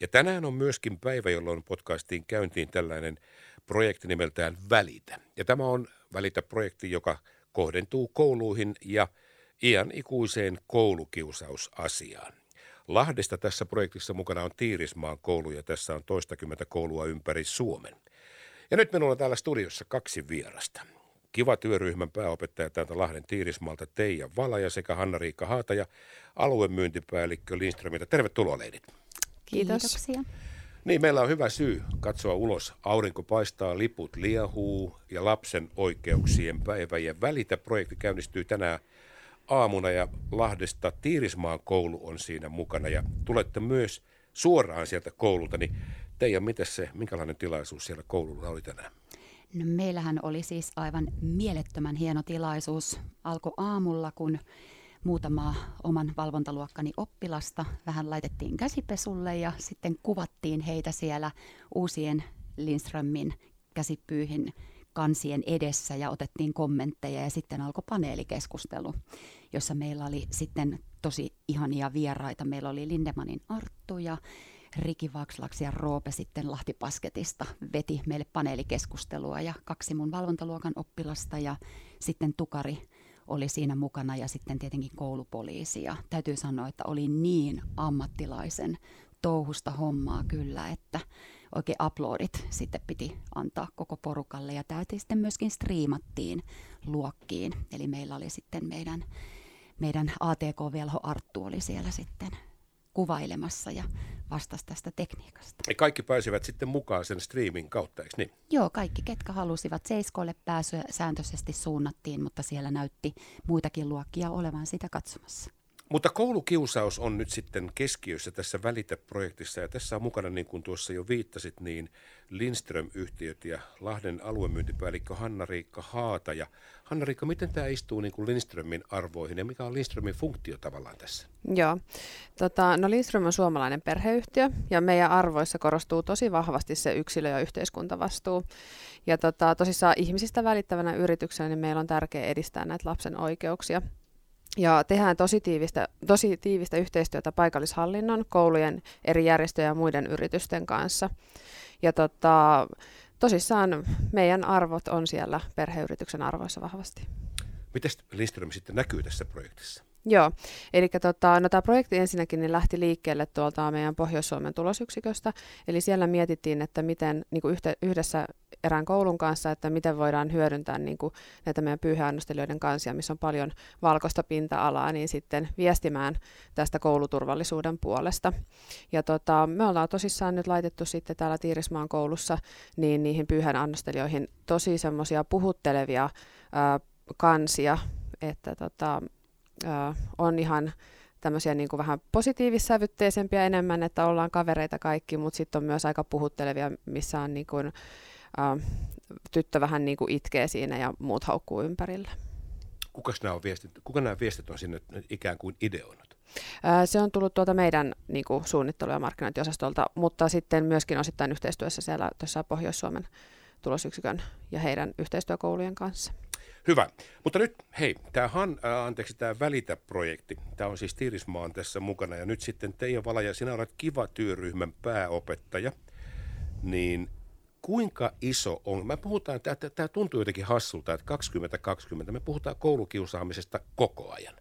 Ja tänään on myöskin päivä, jolloin podcastiin käyntiin tällainen projekti nimeltään Välitä. Ja tämä on Välitä-projekti, joka kohdentuu kouluihin ja iän ikuiseen koulukiusausasiaan. Lahdesta tässä projektissa mukana on Tiirismaan koulu ja tässä on toistakymmentä koulua ympäri Suomen. Ja nyt minulla on täällä studiossa kaksi vierasta. Kiva työryhmän pääopettaja täältä Lahden Tiirismaalta Teija Valaja sekä Hanna-Riikka Haataja, aluemyyntipäällikkö Lindströmiltä. Tervetuloa leidit. Kiitos. Kiitoksia. Niin, meillä on hyvä syy katsoa ulos. Aurinko paistaa, liput liehuu ja lapsen oikeuksien päivä. Ja Välitä-projekti käynnistyy tänään aamuna ja Lahdesta Tiirismaan koulu on siinä mukana. Ja tulette myös suoraan sieltä koululta. Niin Teija, minkälainen tilaisuus siellä koululla oli tänään? No, meillähän oli siis aivan mielettömän hieno tilaisuus. Alkoi aamulla, kun muutama oman valvontaluokkani oppilasta vähän laitettiin käsipesulle ja sitten kuvattiin heitä siellä uusien Lindströmin käsipyyhin kansien edessä ja otettiin kommentteja ja sitten alkoi paneelikeskustelu, jossa meillä oli sitten tosi ihania vieraita. Meillä oli Lindemanin Arttu ja Riki Vakslaks ja Roope sitten Lahti Pasketista veti meille paneelikeskustelua ja kaksi mun valvontaluokan oppilasta ja sitten tukari oli siinä mukana ja sitten tietenkin koulupoliisi. Ja täytyy sanoa, että oli niin ammattilaisen touhusta hommaa kyllä, että oikein aplodit sitten piti antaa koko porukalle. Ja tämä sitten myöskin striimattiin luokkiin. Eli meillä oli sitten meidän ATK-velho Arttu oli siellä sitten kuvailemassa ja vastasi tästä tekniikasta. Ja kaikki pääsivät sitten mukaan sen striimin kautta, eikö niin? Joo, kaikki ketkä halusivat. Seiskoille pääsyä sääntöisesti suunnattiin, mutta siellä näytti muitakin luokkia olevan sitä katsomassa. Mutta koulukiusaus on nyt sitten keskiössä tässä Välitä-projektissa ja tässä on mukana, niin kuin tuossa jo viittasit, niin Lindström-yhtiöt ja Lahden aluemyyntipäällikkö Hanna-Riikka Haataja. Hanna-Riikka, miten tämä istuu niin kuin Lindströmin arvoihin ja mikä on Lindströmin funktio tavallaan tässä? Joo, no Lindström on suomalainen perheyhtiö ja meidän arvoissa korostuu tosi vahvasti se yksilö- ja yhteiskuntavastuu. Ja tosissaan ihmisistä välittävänä yrityksenä niin meillä on tärkeää edistää näitä lapsen oikeuksia. Ja tehdään tosi tiivistä yhteistyötä paikallishallinnon, koulujen, eri järjestöjen ja muiden yritysten kanssa. Ja tosissaan meidän arvot on siellä perheyrityksen arvoissa vahvasti. Miten Lindström sitten näkyy tässä projektissa? Joo, eli no, tämä projekti ensinnäkin niin lähti liikkeelle tuolta meidän Pohjois-Suomen tulosyksiköstä. Eli siellä mietittiin, että miten niin kuin yhdessä erään koulun kanssa, että miten voidaan hyödyntää niin kuin näitä meidän pyyhäannostelijoiden kansia, missä on paljon valkoista pinta-alaa, niin sitten viestimään tästä kouluturvallisuuden puolesta. Ja me ollaan tosissaan nyt laitettu sitten täällä Tiirismaan koulussa niin niihin pyyhäannostelijoihin tosi semmoisia puhuttelevia kansia, että on ihan tämmöisiä niin kuin vähän positiivissävytteisempiä enemmän, että ollaan kavereita kaikki, mutta sitten on myös aika puhuttelevia, missä on niin kuin, tyttö vähän niin kuin itkee siinä ja muut haukkuu ympärillä. Kuka nämä viestit on sinne ikään kuin ideoinut? Se on tullut tuolta meidän niin kuin suunnittelu- ja markkinointiosastolta, mutta sitten myöskin osittain yhteistyössä siellä tuossa Pohjois-Suomen tulosyksikön ja heidän yhteistyökoulujen kanssa. Hyvä. Mutta nyt, hei, tämä Välitä-projekti, tämä on siis Tiirismaan tässä mukana, ja nyt sitten Teija Valaja, sinä olet kiva työryhmän pääopettaja, niin kuinka iso on, tämä tuntuu jotenkin hassulta, että 2020, me puhutaan koulukiusaamisesta koko ajan,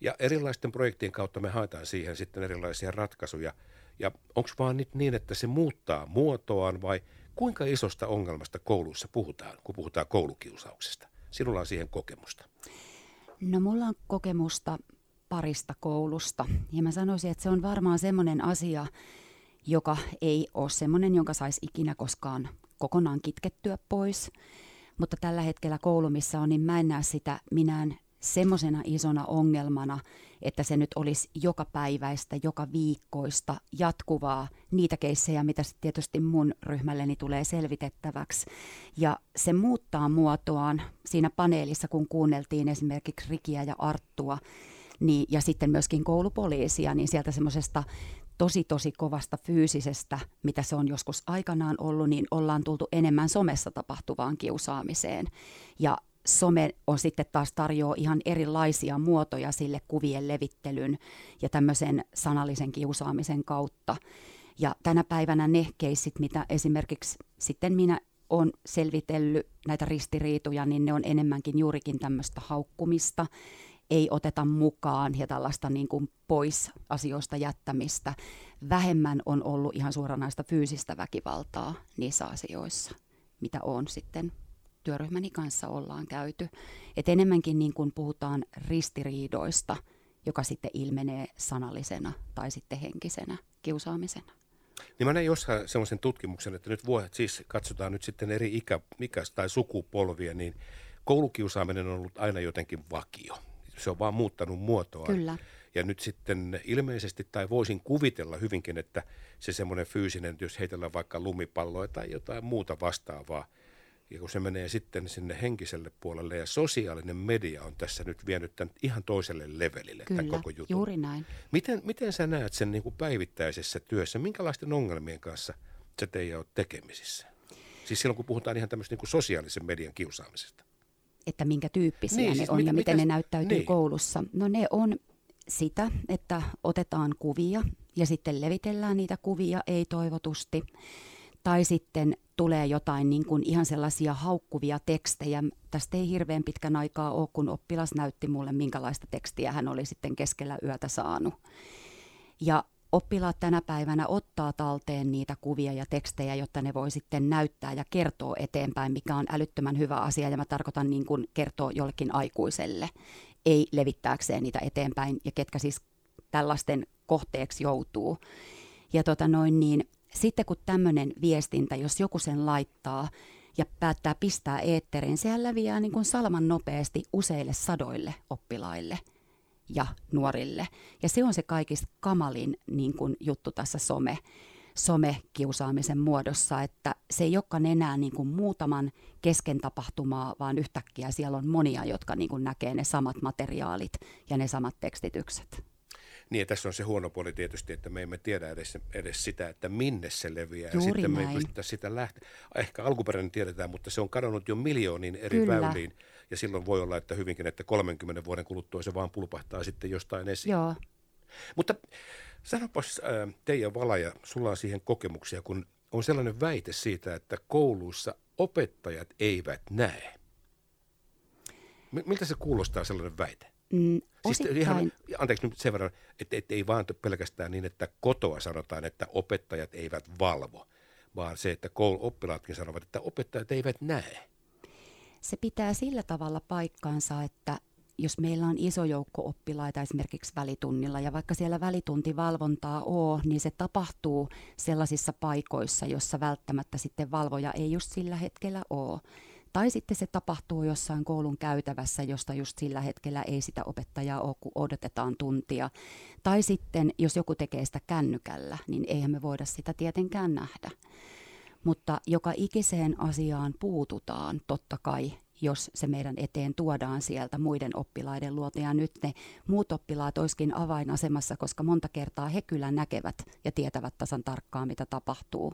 ja erilaisten projektien kautta me haetaan siihen sitten erilaisia ratkaisuja, ja onko vaan nyt niin, että se muuttaa muotoaan, vai kuinka isosta ongelmasta kouluissa puhutaan, kun puhutaan koulukiusauksesta? Sinulla on siihen kokemusta. No, mulla on kokemusta parista koulusta. Ja mä sanoisin, että se on varmaan semmoinen asia, joka ei ole semmoinen, jonka saisi ikinä koskaan kokonaan kitkettyä pois. Mutta tällä hetkellä koulu, missä on, niin mä en näe sitä minään semmoisena isona ongelmana, että se nyt olisi joka päiväistä, joka viikkoista, jatkuvaa, niitä keissejä, mitä tietysti mun ryhmälleni tulee selvitettäväksi. Ja se muuttaa muotoaan siinä paneelissa, kun kuunneltiin esimerkiksi Rikiä ja Arttua, niin, ja sitten myöskin koulupoliisia, niin sieltä semmoisesta tosi kovasta fyysisestä, mitä se on joskus aikanaan ollut, niin ollaan tultu enemmän somessa tapahtuvaan kiusaamiseen. Ja some on sitten taas tarjoaa ihan erilaisia muotoja sille kuvien levittelyn ja tämmöisen sanallisen kiusaamisen kautta. Ja tänä päivänä ne keissit, mitä esimerkiksi sitten minä olen selvitellyt näitä ristiriitoja, niin ne on enemmänkin juurikin tämmöistä haukkumista. Ei oteta mukaan ja tällaista niin kuin pois asioista jättämistä. Vähemmän on ollut ihan suoranaista fyysistä väkivaltaa niissä asioissa, mitä on sitten työryhmäni kanssa ollaan käyty. Et enemmänkin niin kuin puhutaan ristiriidoista, joka sitten ilmenee sanallisena tai sitten henkisenä kiusaamisena. Niin mä näin jossain semmoisen tutkimuksen, että nyt siis katsotaan nyt sitten eri ikäistä tai sukupolvia, niin koulukiusaaminen on ollut aina jotenkin vakio. Se on vaan muuttanut muotoa. Kyllä. Ja nyt sitten ilmeisesti, tai voisin kuvitella hyvinkin, että se semmoinen fyysinen, jos heitellään vaikka lumipalloa tai jotain muuta vastaavaa, ja kun se menee sitten sinne henkiselle puolelle, ja sosiaalinen media on tässä nyt vienyt tämän ihan toiselle levelille. Kyllä, tämän koko jutun. Kyllä, juuri näin. Miten sä näet sen niin kuin päivittäisessä työssä? Minkälaisten ongelmien kanssa sä Teija oot tekemisissä? Siis silloin, kun puhutaan ihan tämmöistä niin kuin sosiaalisen median kiusaamisesta. Että minkä tyyppisiä niin, ne siis on ja miten ne näyttäytyy niin koulussa. No ne on sitä, että otetaan kuvia ja sitten levitellään niitä kuvia ei toivotusti. Tai sitten tulee jotain niin kuin ihan sellaisia haukkuvia tekstejä. Tästä ei hirveän pitkän aikaa ole, kun oppilas näytti mulle, minkälaista tekstiä hän oli sitten keskellä yötä saanut. Ja oppilaat tänä päivänä ottaa talteen niitä kuvia ja tekstejä, jotta ne voi sitten näyttää ja kertoa eteenpäin, mikä on älyttömän hyvä asia. Ja mä tarkoitan niin kuin kertoa jollekin aikuiselle, ei levittääkseen niitä eteenpäin ja ketkä siis tällaisten kohteeksi joutuu. Ja sitten kun tämmöinen viestintä, jos joku sen laittaa ja päättää pistää eetteriin, sehän läviää niin kuin salman nopeasti useille sadoille oppilaille ja nuorille. Ja se on se kaikista kamalin niin kuin juttu tässä somekiusaamisen muodossa, että se ei olekaan enää niin kuin muutaman kesken tapahtumaa, vaan yhtäkkiä siellä on monia, jotka niin kuin näkee ne samat materiaalit ja ne samat tekstitykset. Niin ja tässä on se huono puoli tietysti, että me emme tiedä edes sitä, että minne se leviää. Juuri sitten näin. Me ei pystytä sitä lähteä. Ehkä alkuperäinen tiedetään, mutta se on kadonnut jo miljooniin eri Kyllä. väyliin. Ja silloin voi olla, että hyvinkin, että 30 vuoden kuluttua se vaan pulpahtaa sitten jostain esiin. Joo. Mutta sanopas Teija Valaja, sulla on siihen kokemuksia, kun on sellainen väite siitä, että kouluissa opettajat eivät näe. Miltä se kuulostaa sellainen väite? Siis ihan, anteeksi nyt sen verran, että ei vaan pelkästään niin, että kotoa sanotaan, että opettajat eivät valvo, vaan se, että kouluoppilaatkin sanovat, että opettajat eivät näe. Se pitää sillä tavalla paikkaansa, että jos meillä on iso joukko oppilaita esimerkiksi välitunnilla ja vaikka siellä välituntivalvontaa on, niin se tapahtuu sellaisissa paikoissa, jossa välttämättä sitten valvoja ei just sillä hetkellä ole. Tai sitten se tapahtuu jossain koulun käytävässä, josta just sillä hetkellä ei sitä opettajaa ole, kun odotetaan tuntia. Tai sitten, jos joku tekee sitä kännykällä, niin eihän me voida sitä tietenkään nähdä. Mutta joka ikiseen asiaan puututaan totta kai, jos se meidän eteen tuodaan sieltä muiden oppilaiden luota. Ja nyt ne muut oppilaat olisikin avainasemassa, koska monta kertaa he kyllä näkevät ja tietävät tasan tarkkaan, mitä tapahtuu.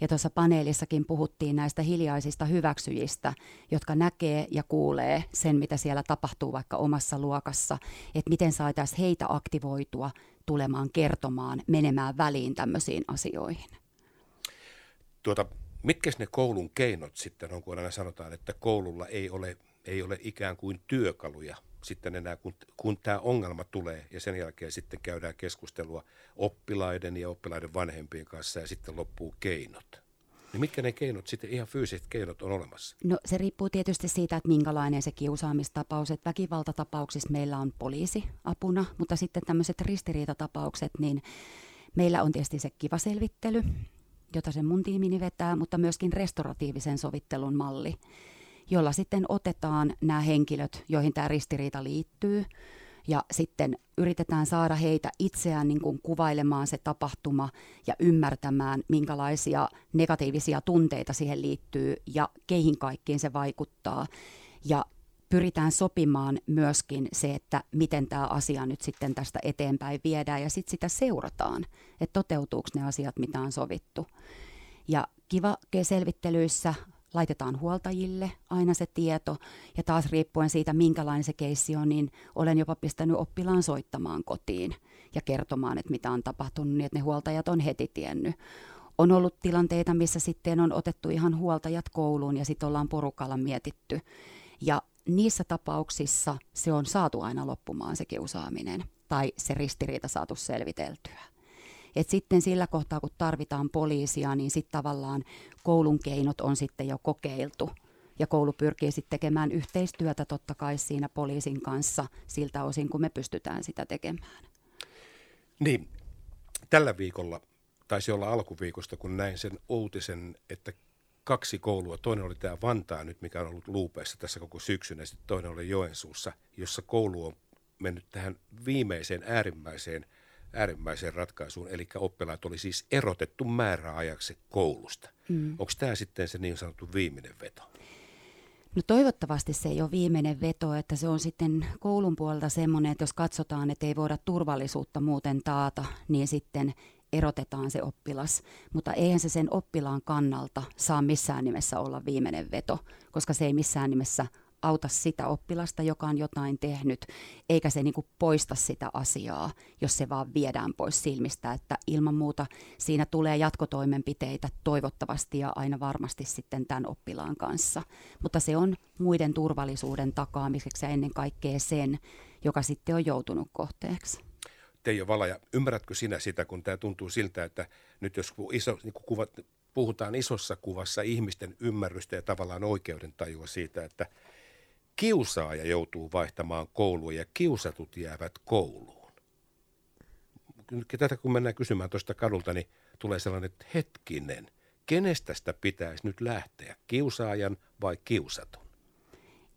Ja tuossa paneelissakin puhuttiin näistä hiljaisista hyväksyjistä, jotka näkee ja kuulee sen, mitä siellä tapahtuu vaikka omassa luokassa, että miten saataisiin heitä aktivoitua tulemaan kertomaan, menemään väliin tämmöisiin asioihin. Mitkä ne koulun keinot sitten on, kun aina sanotaan, että koululla ei ole ikään kuin työkaluja sitten enää, kun tämä ongelma tulee ja sen jälkeen sitten käydään keskustelua oppilaiden ja oppilaiden vanhempien kanssa ja sitten loppuu keinot. Niin mitkä ne keinot sitten, ihan fyysiset keinot on olemassa? No se riippuu tietysti siitä, että minkälainen se kiusaamistapaus, että väkivaltatapauksissa meillä on poliisi apuna, mutta sitten tämmöiset ristiriitatapaukset, niin meillä on tietysti se kivaselvittely, jota se mun tiimini vetää, mutta myöskin restauratiivisen sovittelun malli, jolla sitten otetaan nämä henkilöt, joihin tämä ristiriita liittyy, ja sitten yritetään saada heitä itseään niin kuin kuvailemaan se tapahtuma ja ymmärtämään, minkälaisia negatiivisia tunteita siihen liittyy ja keihin kaikkiin se vaikuttaa. Ja pyritään sopimaan myöskin se, että miten tämä asia nyt sitten tästä eteenpäin viedään ja sitten sitä seurataan, että toteutuuko ne asiat, mitä on sovittu. Ja kivaselvittelyissä laitetaan huoltajille aina se tieto ja taas riippuen siitä, minkälainen se keissi on, niin olen jopa pistänyt oppilaan soittamaan kotiin kertomaan, että mitä on tapahtunut, niin että ne huoltajat on heti tiennyt. On ollut tilanteita, missä sitten on otettu ihan huoltajat kouluun ja sitten ollaan porukalla mietitty. Ja niissä tapauksissa se on saatu aina loppumaan se kiusaaminen tai se ristiriita saatu selviteltyä. Et sitten sillä kohtaa, kun tarvitaan poliisia, niin sitten tavallaan koulun keinot on sitten jo kokeiltu. Ja koulu pyrkii sitten tekemään yhteistyötä totta kai siinä poliisin kanssa siltä osin, kun me pystytään sitä tekemään. Niin, tällä viikolla taisi olla alkuviikosta, kun näin sen uutisen, että 2 koulua, toinen oli tämä Vantaa nyt, mikä on ollut luupeissa tässä koko syksynä, ja sitten toinen oli Joensuussa, jossa koulu on mennyt tähän viimeiseen äärimmäiseen ratkaisuun, eli oppilaat oli siis erotettu määräajaksi koulusta. Onko tämä sitten se niin sanottu viimeinen veto? No toivottavasti se ei ole viimeinen veto, että se on sitten koulun puolelta semmoinen, että jos katsotaan, että ei voida turvallisuutta muuten taata, niin sitten erotetaan se oppilas, mutta eihän se sen oppilaan kannalta saa missään nimessä olla viimeinen veto, koska se ei missään nimessä auta sitä oppilasta, joka on jotain tehnyt, eikä se niinku poista sitä asiaa, jos se vaan viedään pois silmistä, että ilman muuta siinä tulee jatkotoimenpiteitä toivottavasti ja aina varmasti sitten tämän oppilaan kanssa, mutta se on muiden turvallisuuden takaamiseksi ja ennen kaikkea sen, joka sitten on joutunut kohteeksi. Teija Valaja, ymmärrätkö sinä sitä, kun tämä tuntuu siltä, että nyt jos puhutaan isossa kuvassa ihmisten ymmärrystä ja tavallaan oikeudentajua siitä, että kiusaaja joutuu vaihtamaan koulua ja kiusatut jäävät kouluun. Tätä kun mennään kysymään tuosta kadulta, niin tulee sellainen, että hetkinen, kenestä sitä pitäisi nyt lähteä, kiusaajan vai kiusatun?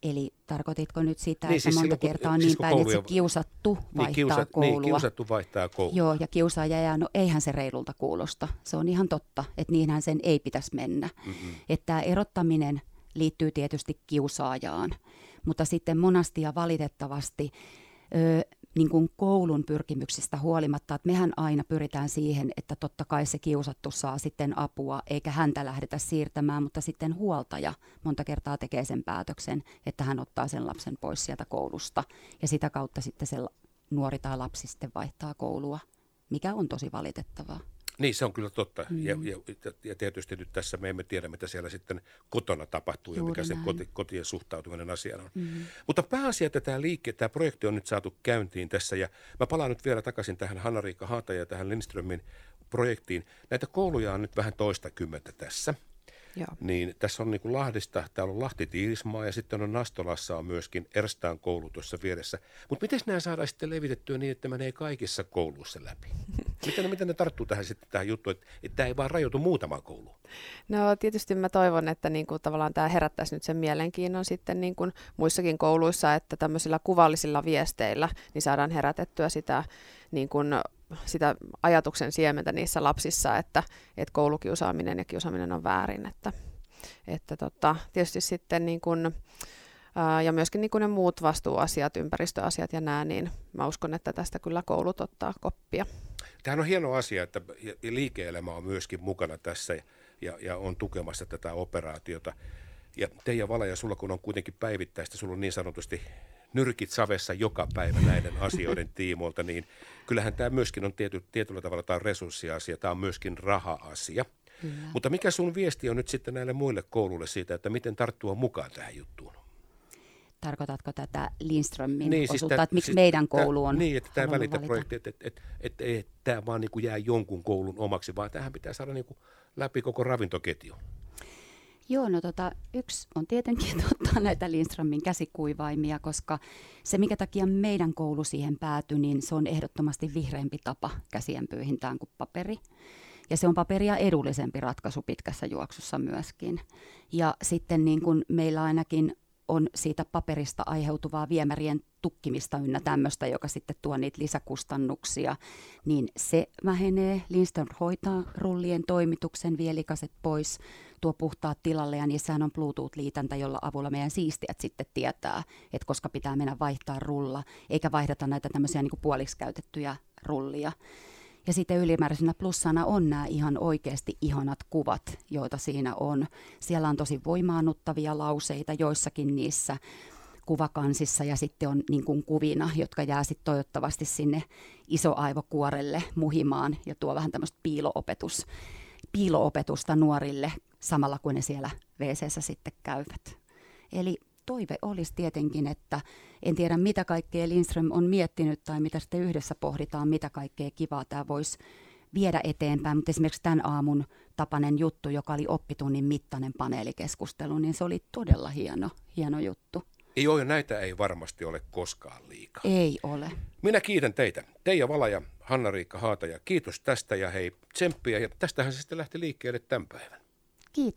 Eli tarkoititko nyt sitä, niin, että siis monta kertaa on niin päin, että se kiusattu vaihtaa koulua? Niin, kiusattu vaihtaa koulua. Joo, ja kiusaaja jää, no eihän se reilulta kuulosta. Se on ihan totta, että niinhän sen ei pitäisi mennä. Mm-hmm. Että tämä erottaminen liittyy tietysti kiusaajaan, mutta sitten monasti ja valitettavasti niin kuin koulun pyrkimyksistä huolimatta, että mehän aina pyritään siihen, että totta kai se kiusattu saa sitten apua, eikä häntä lähdetä siirtämään, mutta sitten huoltaja monta kertaa tekee sen päätöksen, että hän ottaa sen lapsen pois sieltä koulusta ja sitä kautta sitten se nuori tai lapsi sitten vaihtaa koulua, mikä on tosi valitettavaa. Niin, se on kyllä totta. Mm. Ja tietysti nyt tässä me emme tiedä, mitä siellä sitten kotona tapahtuu. Juuri ja mikä näin. Se kotien suhtautuminen asiaan on. Mm. Mutta pääasia, että tämä projekti on nyt saatu käyntiin tässä. Ja mä palaan nyt vielä takaisin tähän Hanna-Riikka Haataja ja tähän Lindströmin projektiin. Näitä kouluja on nyt vähän 20 tässä. Joo. Niin tässä on niin kuin Lahdista, täällä on Lahti-Tiirismaa ja sitten on Nastolassa on myöskin Erstaan koulu tuossa vieressä. Mutta miten nämä saadaan sitten levitettyä niin, että menee kaikissa kouluissa läpi? Miten ne tarttuu tähän juttuun, että tämä ei vaan rajoitu muutamaan kouluun? No tietysti mä toivon, että niinku tavallaan tämä herättäisi nyt sen mielenkiinnon sitten niinku muissakin kouluissa, että tämmöisillä kuvallisilla viesteillä niin saadaan herätettyä sitä ajatuksen siementä niissä lapsissa, että koulukiusaaminen ja kiusaaminen on väärin. Että tietysti sitten niin kun, ja myöskin niin kun ne muut vastuuasiat, ympäristöasiat ja nämä, niin mä uskon, että tästä kyllä koulut ottaa koppia. Tämähän on hieno asia, että liike-elämä on myöskin mukana tässä ja on tukemassa tätä operaatiota. Ja Teija Valaja, sulla kun on kuitenkin päivittäistä, sulla on niin sanotusti nyrkit savessa joka päivä näiden asioiden tiimoilta, niin kyllähän tämä myöskin on tietyllä tavalla, tämä on resurssiasia, tämä on myöskin raha-asia. Kyllä. Mutta mikä sun viesti on nyt sitten näille muille kouluille siitä, että miten tarttua mukaan tähän juttuun? Tarkoitatko tätä Lindströmin osuutta, että miksi meidän koulu on? Niin, että tämä Välitä-projekti, että tämä vaan niin kuin jää jonkun koulun omaksi, vaan tähän pitää saada niin kuin läpi koko ravintoketjun. Joo, no yksi on tietenkin, että ottaa näitä Lindströmin käsikuivaimia, koska se, mikä takia meidän koulu siihen päätyi, niin se on ehdottomasti vihreämpi tapa käsien pyyhintään kuin paperi. Ja se on paperia edullisempi ratkaisu pitkässä juoksussa myöskin. Ja sitten niin kun meillä ainakin on siitä paperista aiheutuvaa viemärien tukkimista ynnä tämmöistä, joka sitten tuo niitä lisäkustannuksia, niin se vähenee. Lindström hoitaa rullien toimituksen, vie likaset pois, tuo puhtaat tilalle ja niissähän on Bluetooth-liitäntä, jolla avulla meidän siistijät sitten tietää, että koska pitää mennä vaihtaa rulla, eikä vaihdeta näitä tämmöisiä niin kuin puoliksi käytettyjä rullia. Ja sitten ylimääräisenä plussana on nämä ihan oikeasti ihanat kuvat, joita siinä on. Siellä on tosi voimaannuttavia lauseita joissakin niissä kuvakansissa ja sitten on niin kuin kuvina, jotka jää sitten toivottavasti sinne isoaivokuorelle muhimaan ja tuo vähän tämmöistä piiloopetusta nuorille samalla kuin ne siellä WC:ssä sitten käyvät. Eli toive olisi tietenkin, että en tiedä mitä kaikkea Lindström on miettinyt tai mitä sitten yhdessä pohditaan, mitä kaikkea kivaa tämä voisi viedä eteenpäin, mutta esimerkiksi tämän aamun tapainen juttu, joka oli oppitunnin mittainen paneelikeskustelu, niin se oli todella hieno juttu. Joo, ja näitä ei varmasti ole koskaan liikaa. Ei ole. Minä kiitän teitä. Teija Valaja, Hanna-Riikka Haataja, kiitos tästä ja hei tsemppiä. Ja tästähän se sitten lähti liikkeelle tämän päivän.